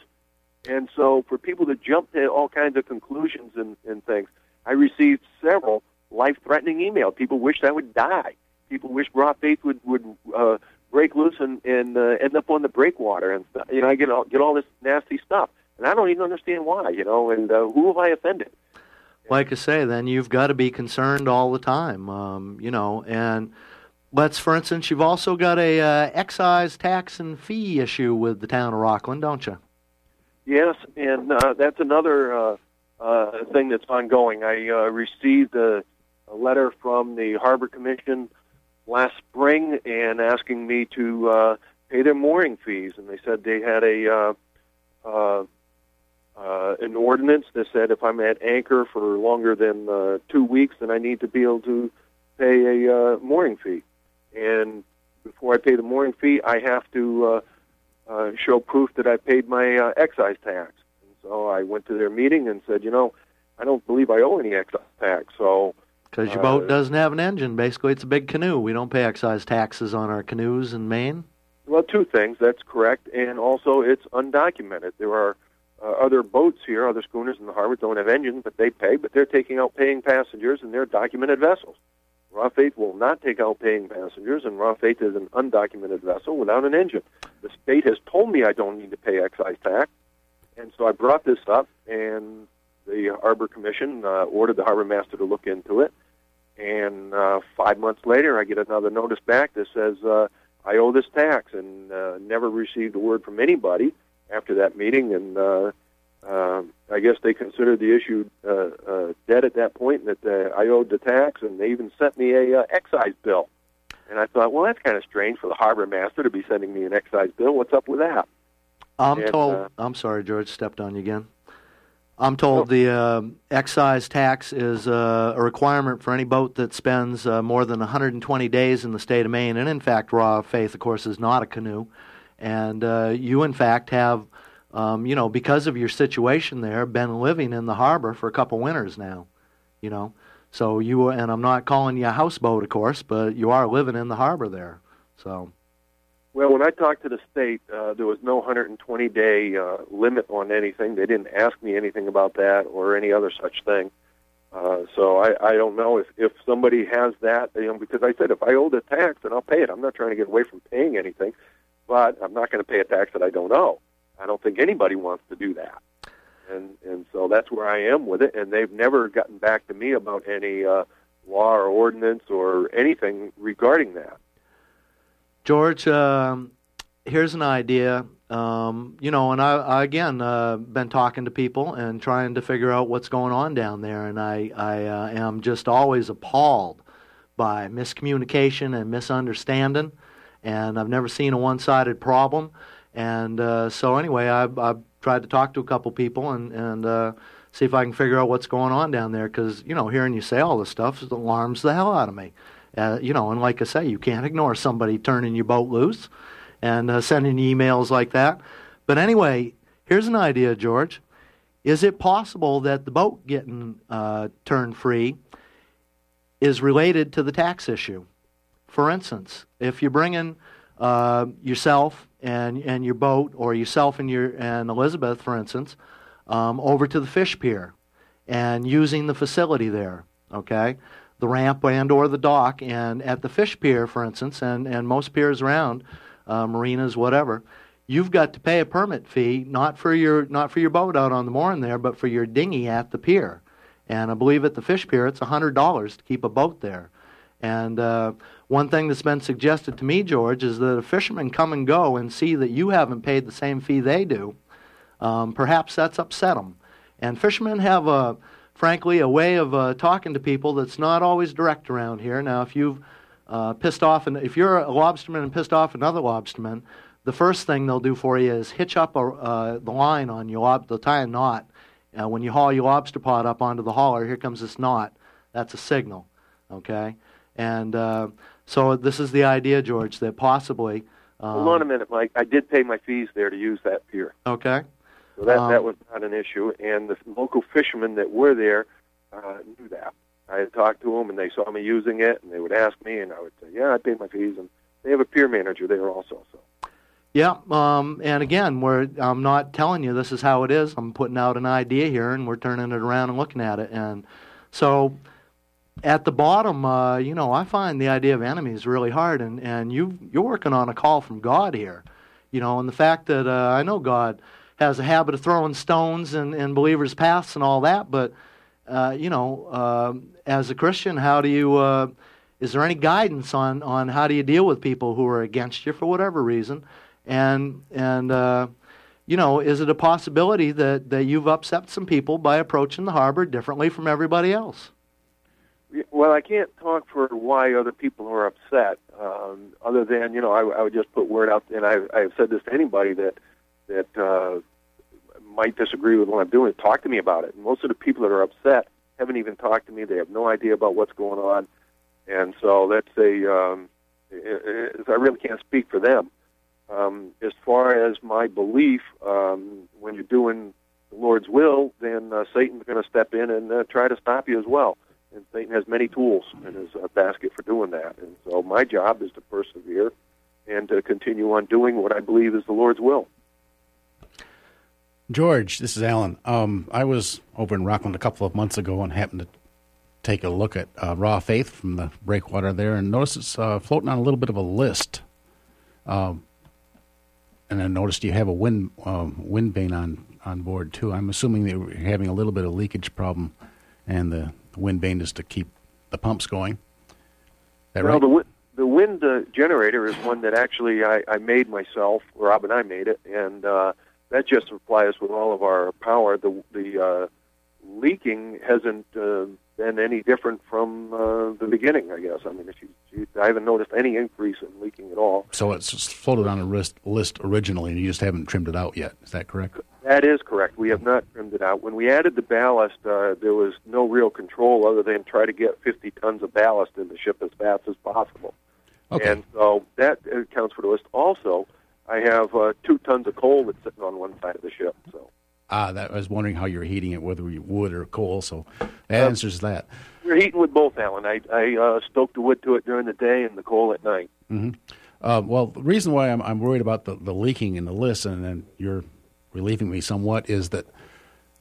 And so for people to jump to all kinds of conclusions and things, I received several life-threatening emails. People wished I would die. People wished Raw Faith would break loose and end up on the breakwater. And you know, I get all this nasty stuff. And I don't even understand why, you know, and who have I offended? Like I say, then you've got to be concerned all the time, you know. And let's, for instance, you've also got a excise tax and fee issue with the town of Rockland, don't you? Yes, and that's another thing that's ongoing. I received a letter from the Harbor Commission last spring and asking me to pay their mooring fees. And they said they had an ordinance that said if I'm at anchor for longer than 2 weeks, then I need to be able to pay a mooring fee. And before I pay the mooring fee, I have to show proof that I paid my excise tax. And so I went to their meeting and said, you know, I don't believe I owe any excise tax. So because your boat doesn't have an engine. Basically, it's a big canoe. We don't pay excise taxes on our canoes in Maine. Well, two things. That's correct. And also, it's undocumented. There are other boats here, other schooners in the harbor don't have engines, but they pay. But they're taking out paying passengers, and they're documented vessels. Raw Faith will not take out paying passengers, and Raw Faith is an undocumented vessel without an engine. The state has told me I don't need to pay excise tax, and so I brought this up, and the Harbor Commission ordered the harbor master to look into it, and 5 months later I get another notice back that says I owe this tax, and never received a word from anybody after that meeting, and I guess they considered the issue dead at that point, that I owed the tax, and they even sent me a excise bill. And I thought, well, that's kind of strange for the harbor master to be sending me an excise bill. What's up with that? I'm sorry, George, stepped on you again. I'm told the excise tax is a requirement for any boat that spends more than 120 days in the state of Maine. And, in fact, Raw Faith, of course, is not a canoe. And you, in fact, have... because of your situation there, been living in the harbor for a couple winters now, So you, and I'm not calling you a houseboat, of course, but you are living in the harbor there, so. Well, when I talked to the state, there was no 120-day limit on anything. They didn't ask me anything about that or any other such thing. So I don't know if somebody has that, because I said if I owe the tax, then I'll pay it. I'm not trying to get away from paying anything, but I'm not going to pay a tax that I don't owe. I don't think anybody wants to do that, and so that's where I am with it. And they've never gotten back to me about any law or ordinance or anything regarding that. George, here's an idea. And I again been talking to people and trying to figure out what's going on down there, and I am just always appalled by miscommunication and misunderstanding, and I've never seen a one-sided problem. And so anyway, I've tried to talk to a couple people and see if I can figure out what's going on down there, because, hearing you say all this stuff alarms the hell out of me. And like I say, you can't ignore somebody turning your boat loose and sending emails like that. But anyway, here's an idea, George. Is it possible that the boat getting turned free is related to the tax issue? For instance, if you're bringing yourself and your boat, or yourself and Elizabeth, for instance, over to the fish pier and using the facility there, okay, the ramp and or the dock, and at the fish pier, for instance, and most piers around, marinas, whatever, you've got to pay a permit fee, not for your boat out on the mooring there, but for your dinghy at the pier. And I believe at the fish pier it's $100 to keep a boat there. And one thing that's been suggested to me, George, is that a fisherman come and go and see that you haven't paid the same fee they do. Perhaps that's upset them. And fishermen have, frankly, a way of talking to people that's not always direct around here. Now, if you've pissed off, and if you're a lobsterman and pissed off another lobsterman, the first thing they'll do for you is hitch up the line on your lobster. They'll tie a knot. When you haul your lobster pot up onto the hauler, here comes this knot. That's a signal, okay? And so this is the idea, George, that possibly... Hold on a minute, Mike. I did pay my fees there to use that pier. Okay. So that was not an issue. And the local fishermen that were there knew that. I had talked to them, and they saw me using it, and they would ask me, and I would say, yeah, I paid my fees. And they have a pier manager there also. So. Yeah, and again, I'm not telling you this is how it is. I'm putting out an idea here, and we're turning it around and looking at it. And so... At the bottom, I find the idea of enemies really hard, and you're working on a call from God here. And the fact that I know God has a habit of throwing stones in believers' paths and all that, but, as a Christian, how do you, is there any guidance on how do you deal with people who are against you for whatever reason? And is it a possibility that you've upset some people by approaching the harbor differently from everybody else? Well, I can't talk for why other people are upset, other than, you know, I would just put word out, and I've said this to anybody that might disagree with what I'm doing, talk to me about it. And most of the people that are upset haven't even talked to me. They have no idea about what's going on. And so that's I really can't speak for them. As far as my belief, when you're doing the Lord's will, then Satan's going to step in and try to stop you as well. And Satan has many tools in his basket for doing that. And so my job is to persevere and to continue on doing what I believe is the Lord's will. George, this is Alan. I was over in Rockland a couple of months ago and happened to take a look at Raw Faith from the breakwater there and noticed it's floating on a little bit of a list. And I noticed you have a wind vane on board, too. I'm assuming they were having a little bit of leakage problem, and the wind vane is to keep the pumps going. Is that right? Well, the wind generator is one that actually I made myself. Rob and I made it, and that just supplies with all of our power. The leaking hasn't been any different from the beginning, I guess. I mean, I haven't noticed any increase in leaking at all. So it's just floated on a list originally, and you just haven't trimmed it out yet. Is that correct? That is correct. We have not trimmed it out. When we added the ballast, there was no real control other than try to get 50 tons of ballast in the ship as fast as possible. Okay. And so that accounts for the list. Also, I have 2 tons of coal that's sitting on one side of the ship. So. I was wondering how you were heating it, whether you wood or coal, so that answers that. We're heating with both, Alan. I stoked the wood to it during the day and the coal at night. Mm-hmm. Well, the reason why I'm worried about the leaking in the list, and you're relieving me somewhat, is that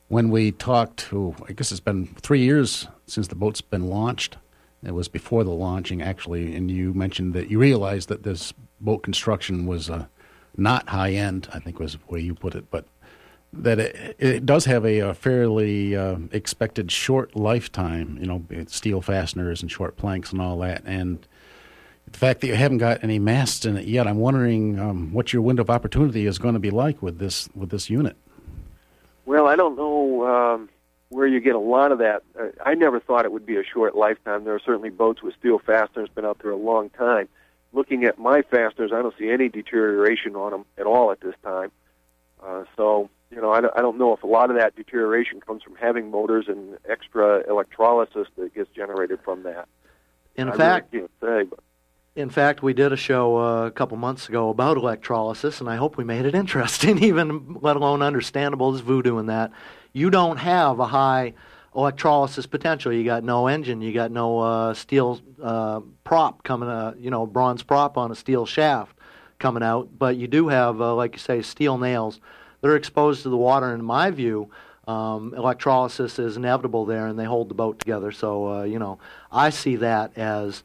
when we talked to, I guess it's been 3 years since the boat's been launched. It was before the launching, actually, and you mentioned that you realized that this boat construction was not high-end, I think was the way you put it, but that it does have a fairly expected short lifetime, you know, steel fasteners and short planks and all that. And the fact that you haven't got any masts in it yet, I'm wondering what your window of opportunity is going to be like with this unit. Well, I don't know where you get a lot of that. I never thought it would be a short lifetime. There are certainly boats with steel fasteners been out there a long time. Looking at my fasteners, I don't see any deterioration on them at all at this time. So, you know, I don't know if a lot of that deterioration comes from having motors and extra electrolysis that gets generated from that. In fact, we did a show a couple months ago about electrolysis, and I hope we made it interesting, even let alone understandable as voodoo in that. You don't have a high electrolysis potential. You got no engine. You got no steel prop coming, bronze prop on a steel shaft coming out. But you do have, like you say, steel nails. They're exposed to the water. In my view, electrolysis is inevitable there, and they hold the boat together. So, I see that as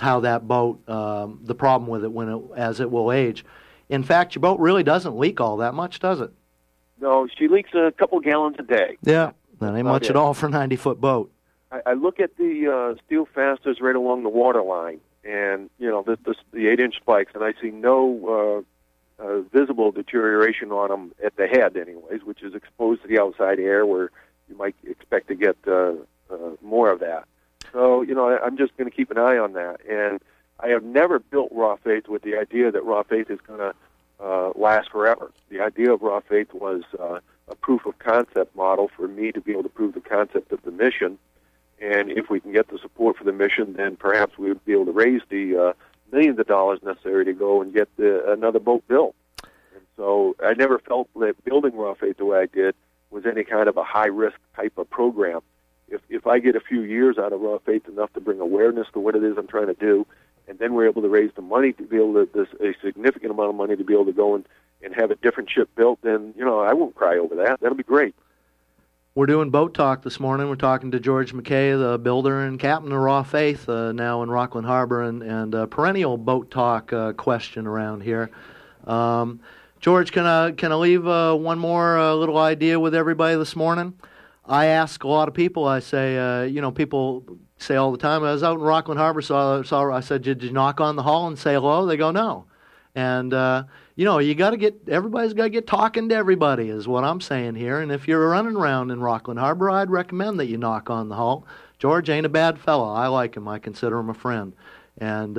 how that boat, the problem with it as it will age. In fact, your boat really doesn't leak all that much, does it? No, she leaks a couple gallons a day. Yeah, that ain't much at all for a 90-foot boat. I look at the steel fasteners right along the water line, and, you know, the 8-inch spikes, and I see no visible deterioration on them at the head anyways, which is exposed to the outside air where you might expect to get more of that. So, you know, I'm just going to keep an eye on that. And I have never built Raw Faith with the idea that Raw Faith is going to last forever. The idea of Raw Faith was a proof-of-concept model for me to be able to prove the concept of the mission. And if we can get the support for the mission, then perhaps we would be able to raise the millions of dollars necessary to go and get another boat built. And so I never felt that building Raw Faith the way I did was any kind of a high-risk type of program. If I get a few years out of Raw Faith enough to bring awareness to what it is I'm trying to do, and then we're able to raise the money to be able to, a significant amount of money to be able to go and have a different ship built, then, you know, I won't cry over that. That'll be great. We're doing boat talk this morning. We're talking to George McKay, the builder and captain of Raw Faith, now in Rockland Harbor, and perennial boat talk question around here. George, can I leave one more little idea with everybody this morning? I ask a lot of people. I say, people say all the time, I was out in Rockland Harbor, so I said, did you knock on the hall and say hello? They go, no. And, you got to everybody's got to get talking to everybody is what I'm saying here. And if you're running around in Rockland Harbor, I'd recommend that you knock on the hall, George ain't a bad fellow. I like him. I consider him a friend. And,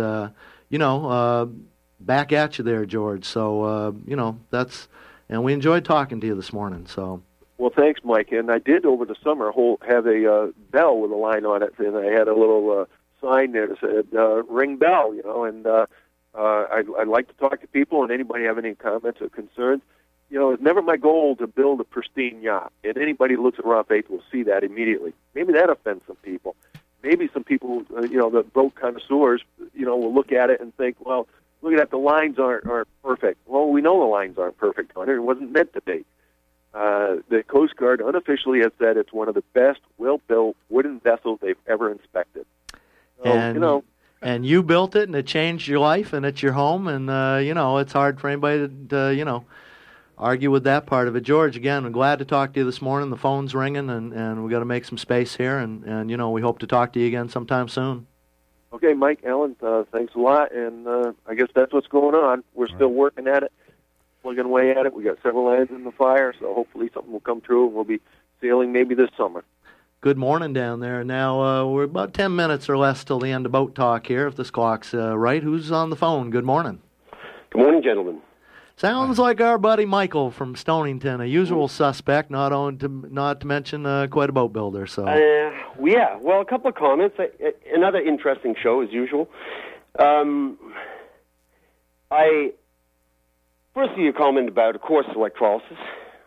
back at you there, George. So, and we enjoyed talking to you this morning. So. Well, thanks, Mike. And I did over the summer have a bell with a line on it, and I had a little sign there that said "Ring Bell," and I'd like to talk to people, and anybody have any comments or concerns. It's never my goal to build a pristine yacht, and anybody who looks at Raw Faith will see that immediately. Maybe that offends some people. Maybe some people, the boat connoisseurs, will look at it and think, well, look at that, the lines aren't perfect. Well, we know the lines aren't perfect on it. It wasn't meant to be. The Coast Guard unofficially has said it's one of the best well-built wooden vessels they've ever inspected. So, and you built it, and it changed your life, and it's your home, and, it's hard for anybody to, argue with that part of it. George, again, I'm glad to talk to you this morning. The phone's ringing, and we've got to make some space here, and we hope to talk to you again sometime soon. Okay, Mike, Alan, thanks a lot, and I guess that's what's going on. We're all still right. Working at it, plugging away at it. We got several irons in the fire, so hopefully something will come through, and we'll be sailing maybe this summer. Good morning down there. Now, we're about 10 minutes or less till the end of boat talk here, if this clock's right. Who's on the phone? Good morning. Good morning, gentlemen. Sounds like our buddy Michael from Stonington, a usual suspect, not to mention quite a boat builder. So, a couple of comments. Another interesting show, as usual. Firstly, your comment about, of course, electrolysis.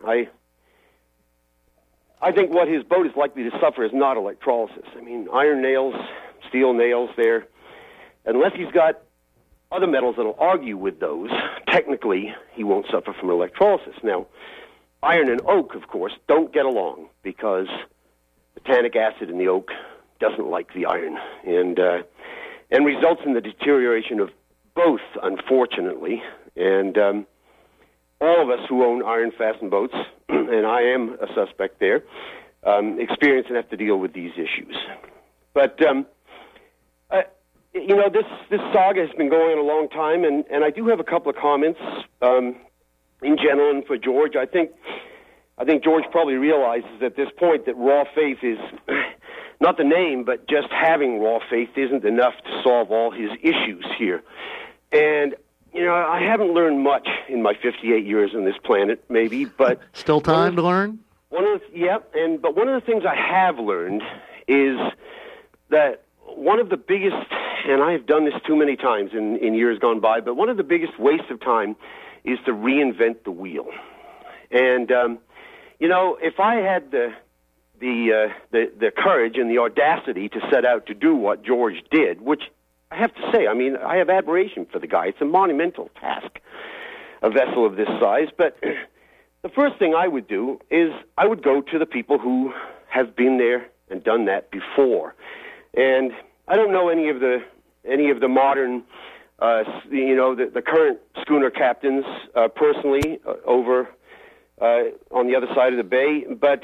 I think what his boat is likely to suffer is not electrolysis. I mean, iron nails, steel nails there, unless he's got other metals that'll argue with those, technically, he won't suffer from electrolysis. Now, iron and oak, of course, don't get along because the tannic acid in the oak doesn't like the iron and results in the deterioration of both, unfortunately. And all of us who own iron-fastened boats, and I am a suspect there, experience and have to deal with these issues. But this saga has been going on a long time, and I do have a couple of comments in general and for George. I think George probably realizes at this point that Raw Faith is not the name, but just having Raw Faith isn't enough to solve all his issues here. And, I haven't learned much in my 58 years on this planet, maybe, but... Still time to learn? But one of the things I have learned is that one of the biggest... And I've done this too many times in years gone by, but one of the biggest wastes of time is to reinvent the wheel. And, if I had the courage and the audacity to set out to do what George did, which I have to say, I mean, I have admiration for the guy. It's a monumental task, a vessel of this size. But the first thing I would do is I would go to the people who have been there and done that before. And I don't know any of the modern, the current schooner captains personally over on the other side of the bay. But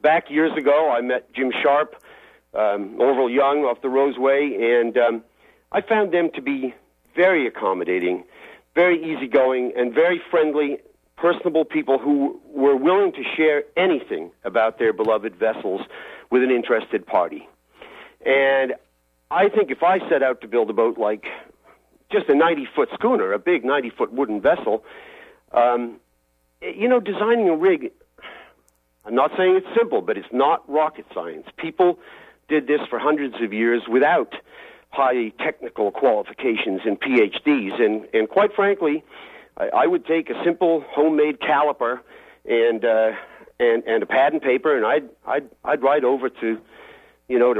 back years ago, I met Jim Sharp, Orville Young off the Roseway, and I found them to be very accommodating, very easygoing, and very friendly, personable people who were willing to share anything about their beloved vessels with an interested party. And I think if I set out to build a boat like just a 90-foot schooner, a big 90-foot wooden vessel, designing a rig, I'm not saying it's simple, but it's not rocket science. People did this for hundreds of years without high technical qualifications and PhDs. And quite frankly, I would take a simple homemade caliper and a pad and paper, and I'd ride over to... to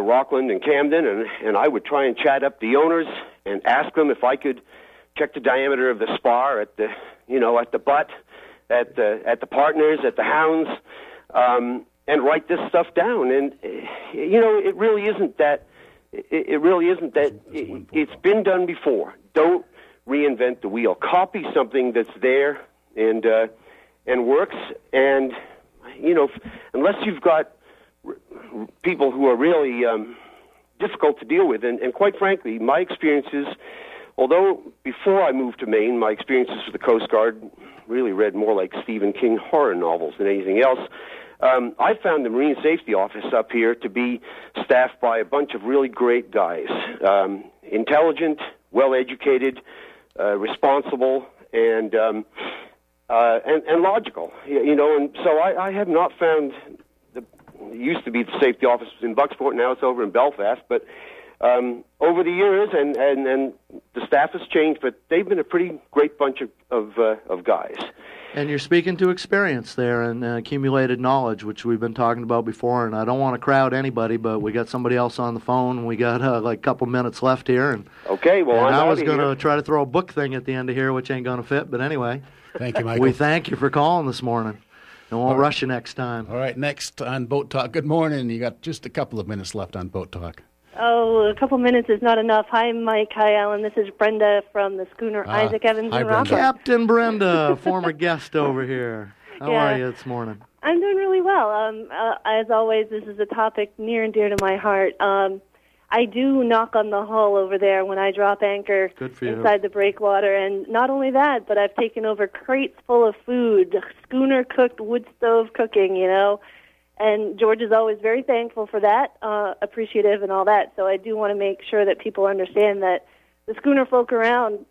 Rockland and Camden, and I would try and chat up the owners and ask them if I could check the diameter of the spar at the butt, at the partners, at the hounds, and write this stuff down. And it really isn't that. It's been done before. Don't reinvent the wheel. Copy something that's there and works. And unless you've got people who are really difficult to deal with. And quite frankly, my experiences, although before I moved to Maine, my experiences with the Coast Guard really read more like Stephen King horror novels than anything else. I found the Marine Safety Office up here to be staffed by a bunch of really great guys, intelligent, well-educated, responsible, and logical. You know, and so I have not found it used to be the safety office was in Bucksport, now it's over in Belfast, but over the years, and the staff has changed, but they've been a pretty great bunch of guys. And you're speaking to experience there and accumulated knowledge, which we've been talking about before, and I don't want to crowd anybody, but we got somebody else on the phone. We got like a couple minutes left here. And, okay, well, and I was going to try to throw a book thing at the end of here, which ain't going to fit, but anyway. Thank you, Michael. We thank you for calling this morning. And we'll rush you next time. All right, next on Boat Talk. Good morning. You got just a couple of minutes left on Boat Talk. Oh, a couple minutes is not enough. Hi, Mike. Hi, Alan. This is Brenda from the schooner Isaac Evans and Rockland. Captain Brenda, former guest over here. How are you this morning? I'm doing really well. As always, this is a topic near and dear to my heart. I do knock on the hull over there when I drop anchor inside the breakwater. And not only that, but I've taken over crates full of food, schooner-cooked, wood-stove cooking, you know. And George is always very thankful for that, appreciative and all that. So I do want to make sure that people understand that the schooner folk around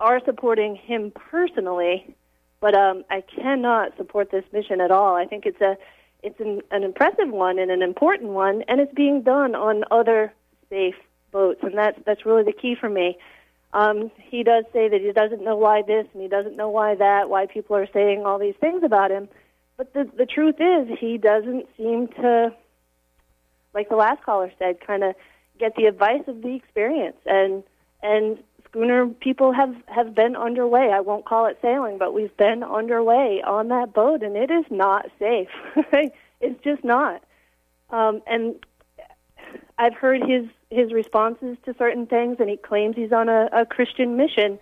are supporting him personally, but I cannot support this mission at all. I think it's an impressive one and an important one, and it's being done on other safe boats, and that's really the key for me. He does say that he doesn't know why this and he doesn't know why that, why people are saying all these things about him. But the truth is, he doesn't seem to, like the last caller said, kind of get the advice of the experience. And schooner people have been underway. I won't call it sailing, but we've been underway on that boat, and it is not safe. It's just not. And I've heard his responses to certain things, and he claims he's on a Christian mission.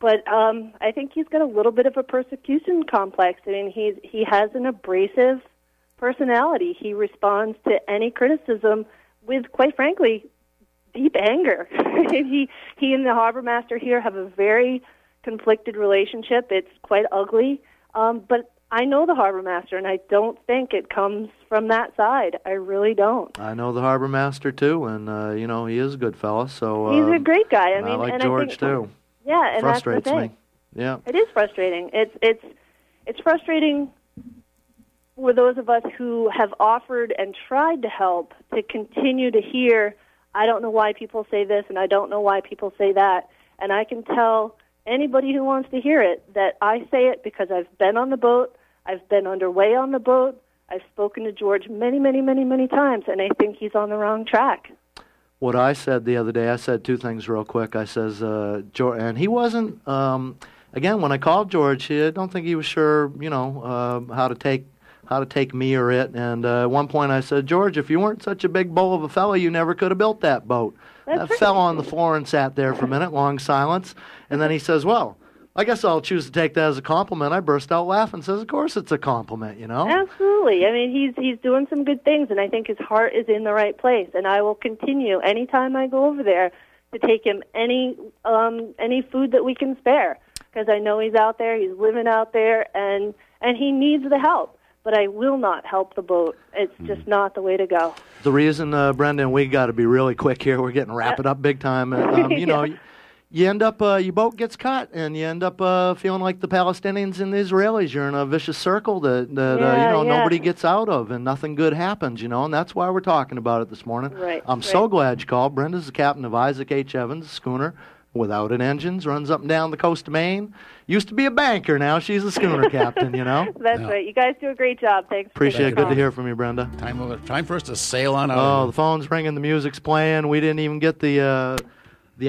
But I think he's got a little bit of a persecution complex. I mean, he has an abrasive personality. He responds to any criticism with, quite frankly, deep anger. He and the harbor master here have a very conflicted relationship. It's quite ugly. But I know the harbor master, and I don't think it comes from that side. I really don't. I know the harbor master, too, and, you know, he is a good fella. So, he's a great guy. I mean, I like and George, I think, too. Yeah, and frustrates that's the thing. Me. Yeah, it is frustrating. It's frustrating for those of us who have offered and tried to help to continue to hear, I don't know why people say this, and I don't know why people say that. And I can tell anybody who wants to hear it that I say it because I've been on the boat, I've been underway on the boat, I've spoken to George many, many, many, many times, and I think he's on the wrong track. What I said the other day, I said two things real quick. I says, George, and he wasn't, again, when I called George, I don't think he was sure, you know, how to take me or it. And at one point I said, George, if you weren't such a big bull of a fella, you never could have built that boat. That fell on the floor and sat there for a minute, long silence. And then he says, well, I guess I'll choose to take that as a compliment. I burst out laughing and says, of course it's a compliment, you know? Absolutely. I mean, he's doing some good things, and I think his heart is in the right place. And I will continue anytime I go over there to take him any food that we can spare because I know he's out there, he's living out there, and he needs the help. But I will not help the boat. It's just not the way to go. The reason, Brendan, we got to be really quick here. We're getting wrap it up big time. You know... Yeah. You end up, your boat gets caught, and you end up feeling like the Palestinians and the Israelis. You're in a vicious circle that nobody gets out of, and nothing good happens, you know, and that's why we're talking about it this morning. Right, I'm so glad you called. Brenda's the captain of Isaac H. Evans, schooner without an engine, runs up and down the coast of Maine. Used to be a banker, now she's a schooner captain, you know? That's right. You guys do a great job. Thanks. Appreciate it. Good to hear from you, Brenda. Time for us to sail on out. Oh, the phone's ringing, the music's playing. We didn't even get The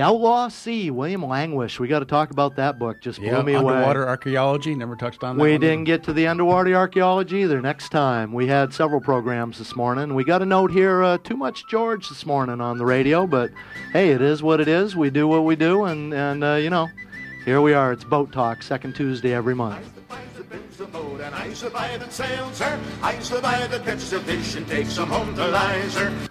Outlaw Sea, William Languish. We got to talk about that book. Just blew me away. Underwater archaeology, never touched on that. We didn't get to the underwater archaeology either. Next time. We had several programs this morning. We got a note here, too much George this morning on the radio, but hey, it is what it is. We do what we do, and you know, here we are. It's Boat Talk, second Tuesday every month. Boat, and I survive and sails her. I survive and catch the fish and take some home to Lizer.